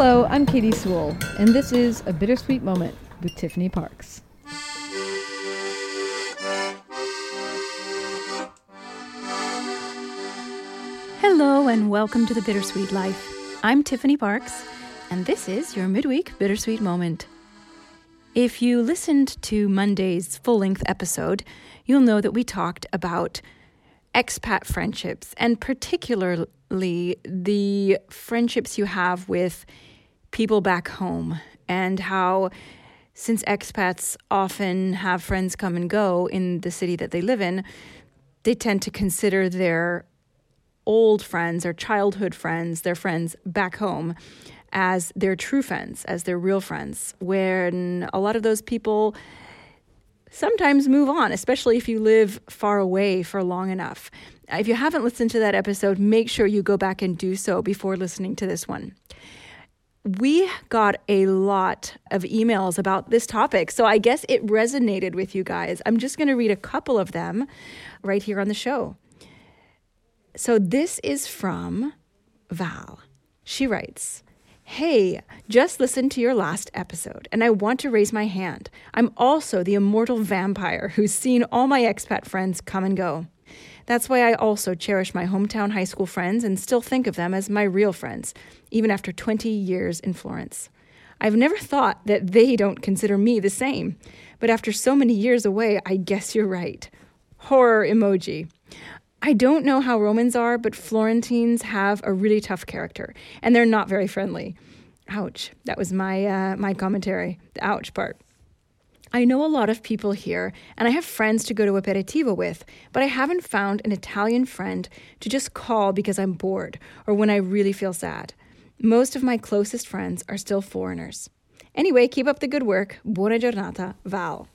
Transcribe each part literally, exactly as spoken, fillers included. Hello, I'm Katie Sewell, and this is A Bittersweet Moment with Tiffany Parks. Hello, and welcome to The Bittersweet Life. I'm Tiffany Parks, and this is your midweek Bittersweet Moment. If you listened to Monday's full-length episode, you'll know that we talked about expat friendships, and particularly the friendships you have with people back home, and how since expats often have friends come and go in the city that they live in, they tend to consider their old friends or childhood friends, their friends back home, as their true friends, as their real friends, when a lot of those people sometimes move on, especially if you live far away for long enough. If you haven't listened to that episode, make sure you go back and do so before listening to this one. We got a lot of emails about this topic, so I guess it resonated with you guys. I'm just going to read a couple of them right here on the show. So this is from Val. She writes, "Hey, just listened to your last episode, and I want to raise my hand. I'm also the immortal vampire who's seen all my expat friends come and go. That's why I also cherish my hometown high school friends and still think of them as my real friends, even after twenty years in Florence. I've never thought that they don't consider me the same, but after so many years away, I guess you're right. Horror emoji. I don't know how Romans are, but Florentines have a really tough character, and they're not very friendly." Ouch. That was my uh, my commentary, the ouch part. "I know a lot of people here, and I have friends to go to aperitivo with, but I haven't found an Italian friend to just call because I'm bored or when I really feel sad. Most of my closest friends are still foreigners. Anyway, keep up the good work. Buona giornata, Val."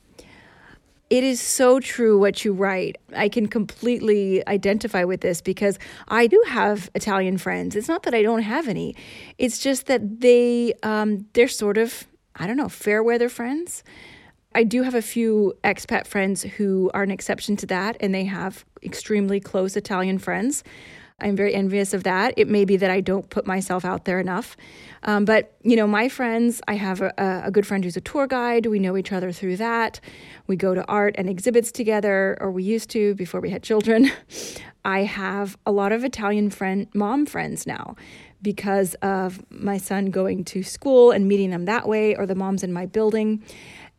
It is so true what you write. I can completely identify with this because I do have Italian friends. It's not that I don't have any. It's just that they, um, they're sort of, I don't know, fair weather friends. I do have a few expat friends who are an exception to that, and they have extremely close Italian friends. I'm very envious of that. It may be that I don't put myself out there enough. Um, but, you know, my friends, I have a, a good friend who's a tour guide. We know each other through that. We go to art and exhibits together, or we used to before we had children. I have a lot of Italian friend mom friends now because of my son going to school and meeting them that way, or the moms in my building.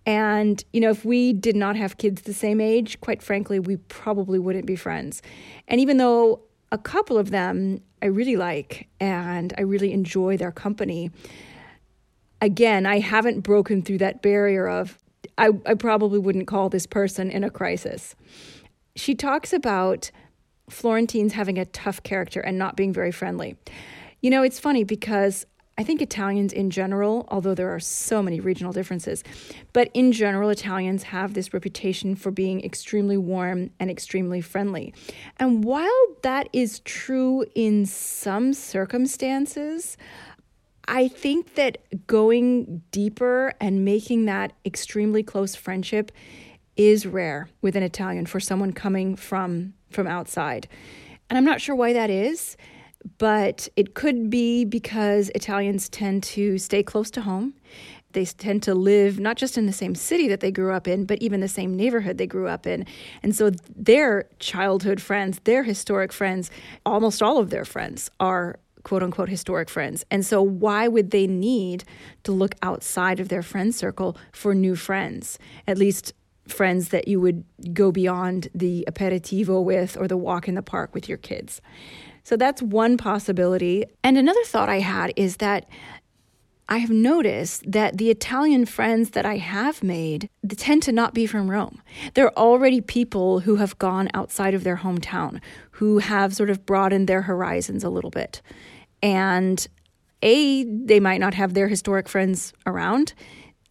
And, you know, if we did not have kids the same age, quite frankly, we probably wouldn't be friends. And even though a couple of them I really like and I really enjoy their company, again, I haven't broken through that barrier of I, I probably wouldn't call this person in a crisis. She talks about Florentines having a tough character and not being very friendly. You know, it's funny because I think Italians in general, although there are so many regional differences, but in general, Italians have this reputation for being extremely warm and extremely friendly. And while that is true in some circumstances, I think that going deeper and making that extremely close friendship is rare with an Italian for someone coming from, from outside. And I'm not sure why that is. But it could be because Italians tend to stay close to home. They tend to live not just in the same city that they grew up in, but even the same neighborhood they grew up in. And so their childhood friends, their historic friends, almost all of their friends are quote unquote historic friends. And so why would they need to look outside of their friend circle for new friends, at least friends that you would go beyond the aperitivo with or the walk in the park with your kids? So that's one possibility. And another thought I had is that I have noticed that the Italian friends that I have made tend to not be from Rome. They're already people who have gone outside of their hometown, who have sort of broadened their horizons a little bit. And A, they might not have their historic friends around.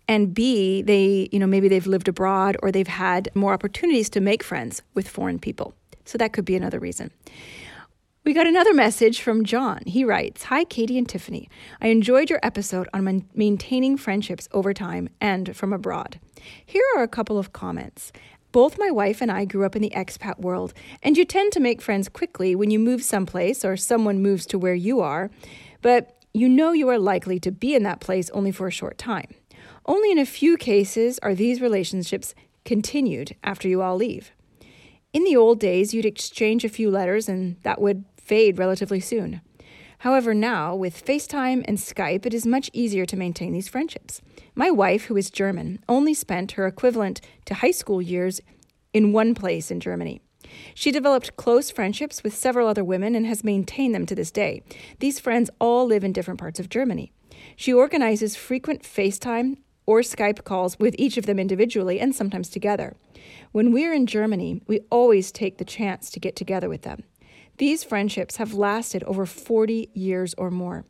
And B, they, you know, maybe they've lived abroad or they've had more opportunities to make friends with foreign people. So that could be another reason. We got another message from John. He writes, "Hi, Katie and Tiffany. I enjoyed your episode on man- maintaining friendships over time and from abroad. Here are a couple of comments. Both my wife and I grew up in the expat world, and you tend to make friends quickly when you move someplace or someone moves to where you are. But you know you are likely to be in that place only for a short time. Only in a few cases are these relationships continued after you all leave. In the old days, you'd exchange a few letters and that would fade relatively soon. However, now, with FaceTime and Skype, it is much easier to maintain these friendships. My wife, who is German, only spent her equivalent to high school years in one place in Germany. She developed close friendships with several other women and has maintained them to this day. These friends all live in different parts of Germany. She organizes frequent FaceTime or Skype calls with each of them individually and sometimes together. When we're in Germany, we always take the chance to get together with them. These friendships have lasted over forty years or more.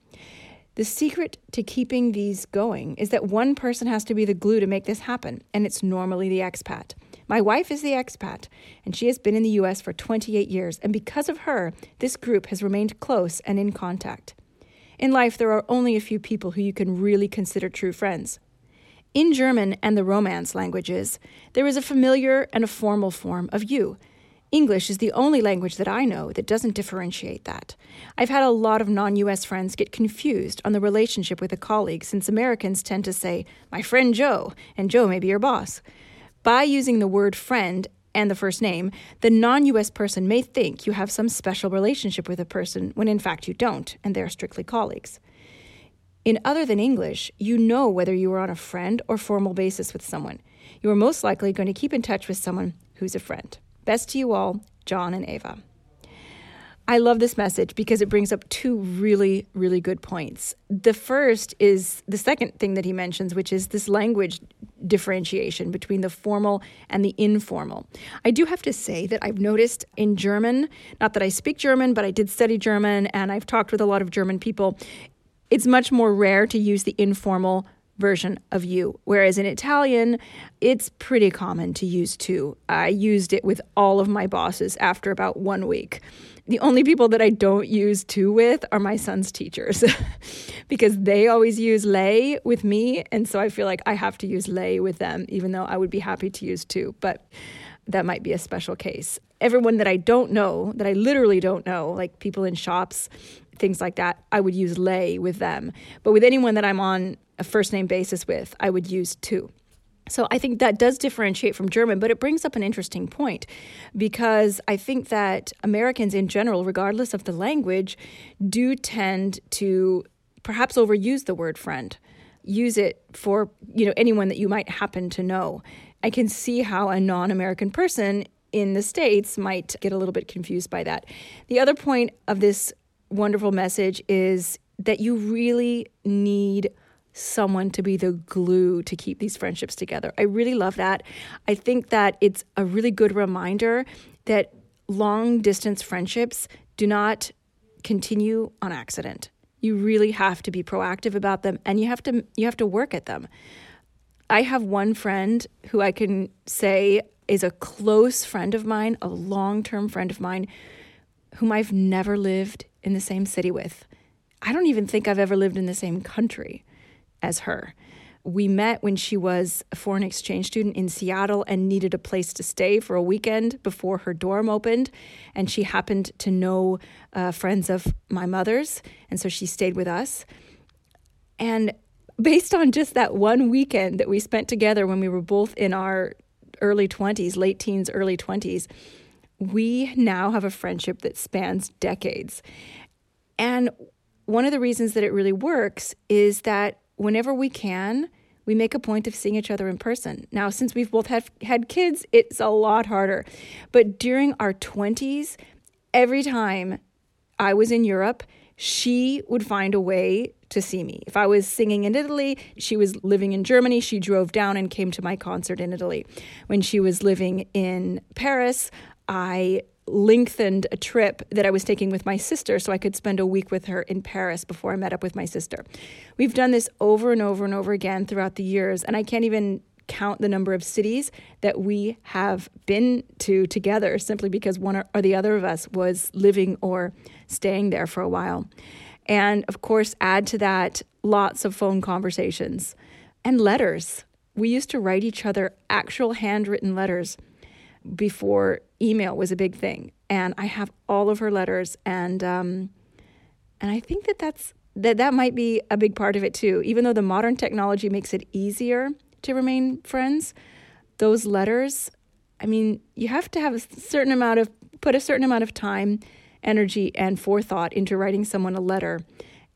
The secret to keeping these going is that one person has to be the glue to make this happen, and it's normally the expat. My wife is the expat, and she has been in the U S for twenty-eight years, and because of her, this group has remained close and in contact. In life, there are only a few people who you can really consider true friends. In German and the Romance languages, there is a familiar and a formal form of you. English is the only language that I know that doesn't differentiate that. I've had a lot of non-U S friends get confused on the relationship with a colleague, since Americans tend to say, "My friend Joe," and Joe may be your boss. By using the word friend and the first name, the non-U S person may think you have some special relationship with a person when in fact you don't, and they're strictly colleagues. In other than English, you know whether you are on a friend or formal basis with someone. You are most likely going to keep in touch with someone who's a friend. Best to you all, John and Ava. I love this message because it brings up two really, really good points. The first is the second thing that he mentions, which is this language differentiation between the formal and the informal. I do have to say that I've noticed in German, not that I speak German, but I did study German and I've talked with a lot of German people, it's much more rare to use the informal version of you, whereas in Italian, it's pretty common to use to. I used it with all of my bosses after about one week. The only people that I don't use to with are my son's teachers because they always use lei with me, and so I feel like I have to use lei with them, even though I would be happy to use to, but that might be a special case. Everyone that I don't know, that I literally don't know, like people in shops, things like that, I would use lei with them. But with anyone that I'm on a first name basis with, I would use to. So I think that does differentiate from German, but it brings up an interesting point because I think that Americans in general, regardless of the language, do tend to perhaps overuse the word friend, use it for, you know, anyone that you might happen to know. I can see how a non-American person in the States might get a little bit confused by that. The other point of this wonderful message is that you really need someone to be the glue to keep these friendships together. I really love that. I think that it's a really good reminder that long distance friendships do not continue on accident. You really have to be proactive about them and you have to you have to work at them. I have one friend who I can say is a close friend of mine, a long-term friend of mine, whom I've never lived in the same city with. I don't even think I've ever lived in the same country as her. We met when she was a foreign exchange student in Seattle and needed a place to stay for a weekend before her dorm opened. And she happened to know uh, friends of my mother's. And so she stayed with us. And based on just that one weekend that we spent together when we were both in our early twenties, late teens, early twenties, we now have a friendship that spans decades. And one of the reasons that it really works is that whenever we can, we make a point of seeing each other in person. Now, since we've both have, had kids, it's a lot harder. But during our twenties, every time I was in Europe, she would find a way to see me. If I was singing in Italy, she was living in Germany, she drove down and came to my concert in Italy. When she was living in Paris, I lengthened a trip that I was taking with my sister so I could spend a week with her in Paris before I met up with my sister. We've done this over and over and over again throughout the years, and I can't even count the number of cities that we have been to together simply because one or the other of us was living or staying there for a while. And of course, add to that lots of phone conversations and letters. We used to write each other actual handwritten letters before email was a big thing. And I have all of her letters. And um, and I think that that's that that might be a big part of it too. Even though the modern technology makes it easier to remain friends, those letters, I mean, you have to have a certain amount of, put a certain amount of time, energy, and forethought into writing someone a letter.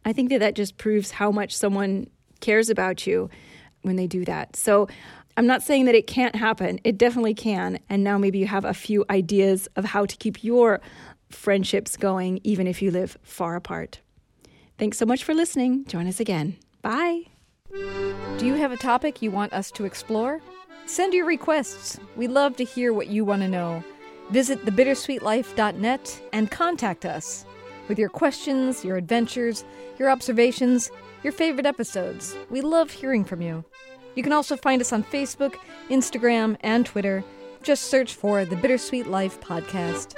I think that that just proves how much someone cares about you when they do that. So I'm not saying that it can't happen. It definitely can. And now maybe you have a few ideas of how to keep your friendships going, even if you live far apart. Thanks so much for listening. Join us again. Bye. Do you have a topic you want us to explore? Send your requests. We love to hear what you want to know. Visit the bittersweet life dot net and contact us with your questions, your adventures, your observations, your favorite episodes. We love hearing from you. You can also find us on Facebook, Instagram, and Twitter. Just search for The Bittersweet Life Podcast.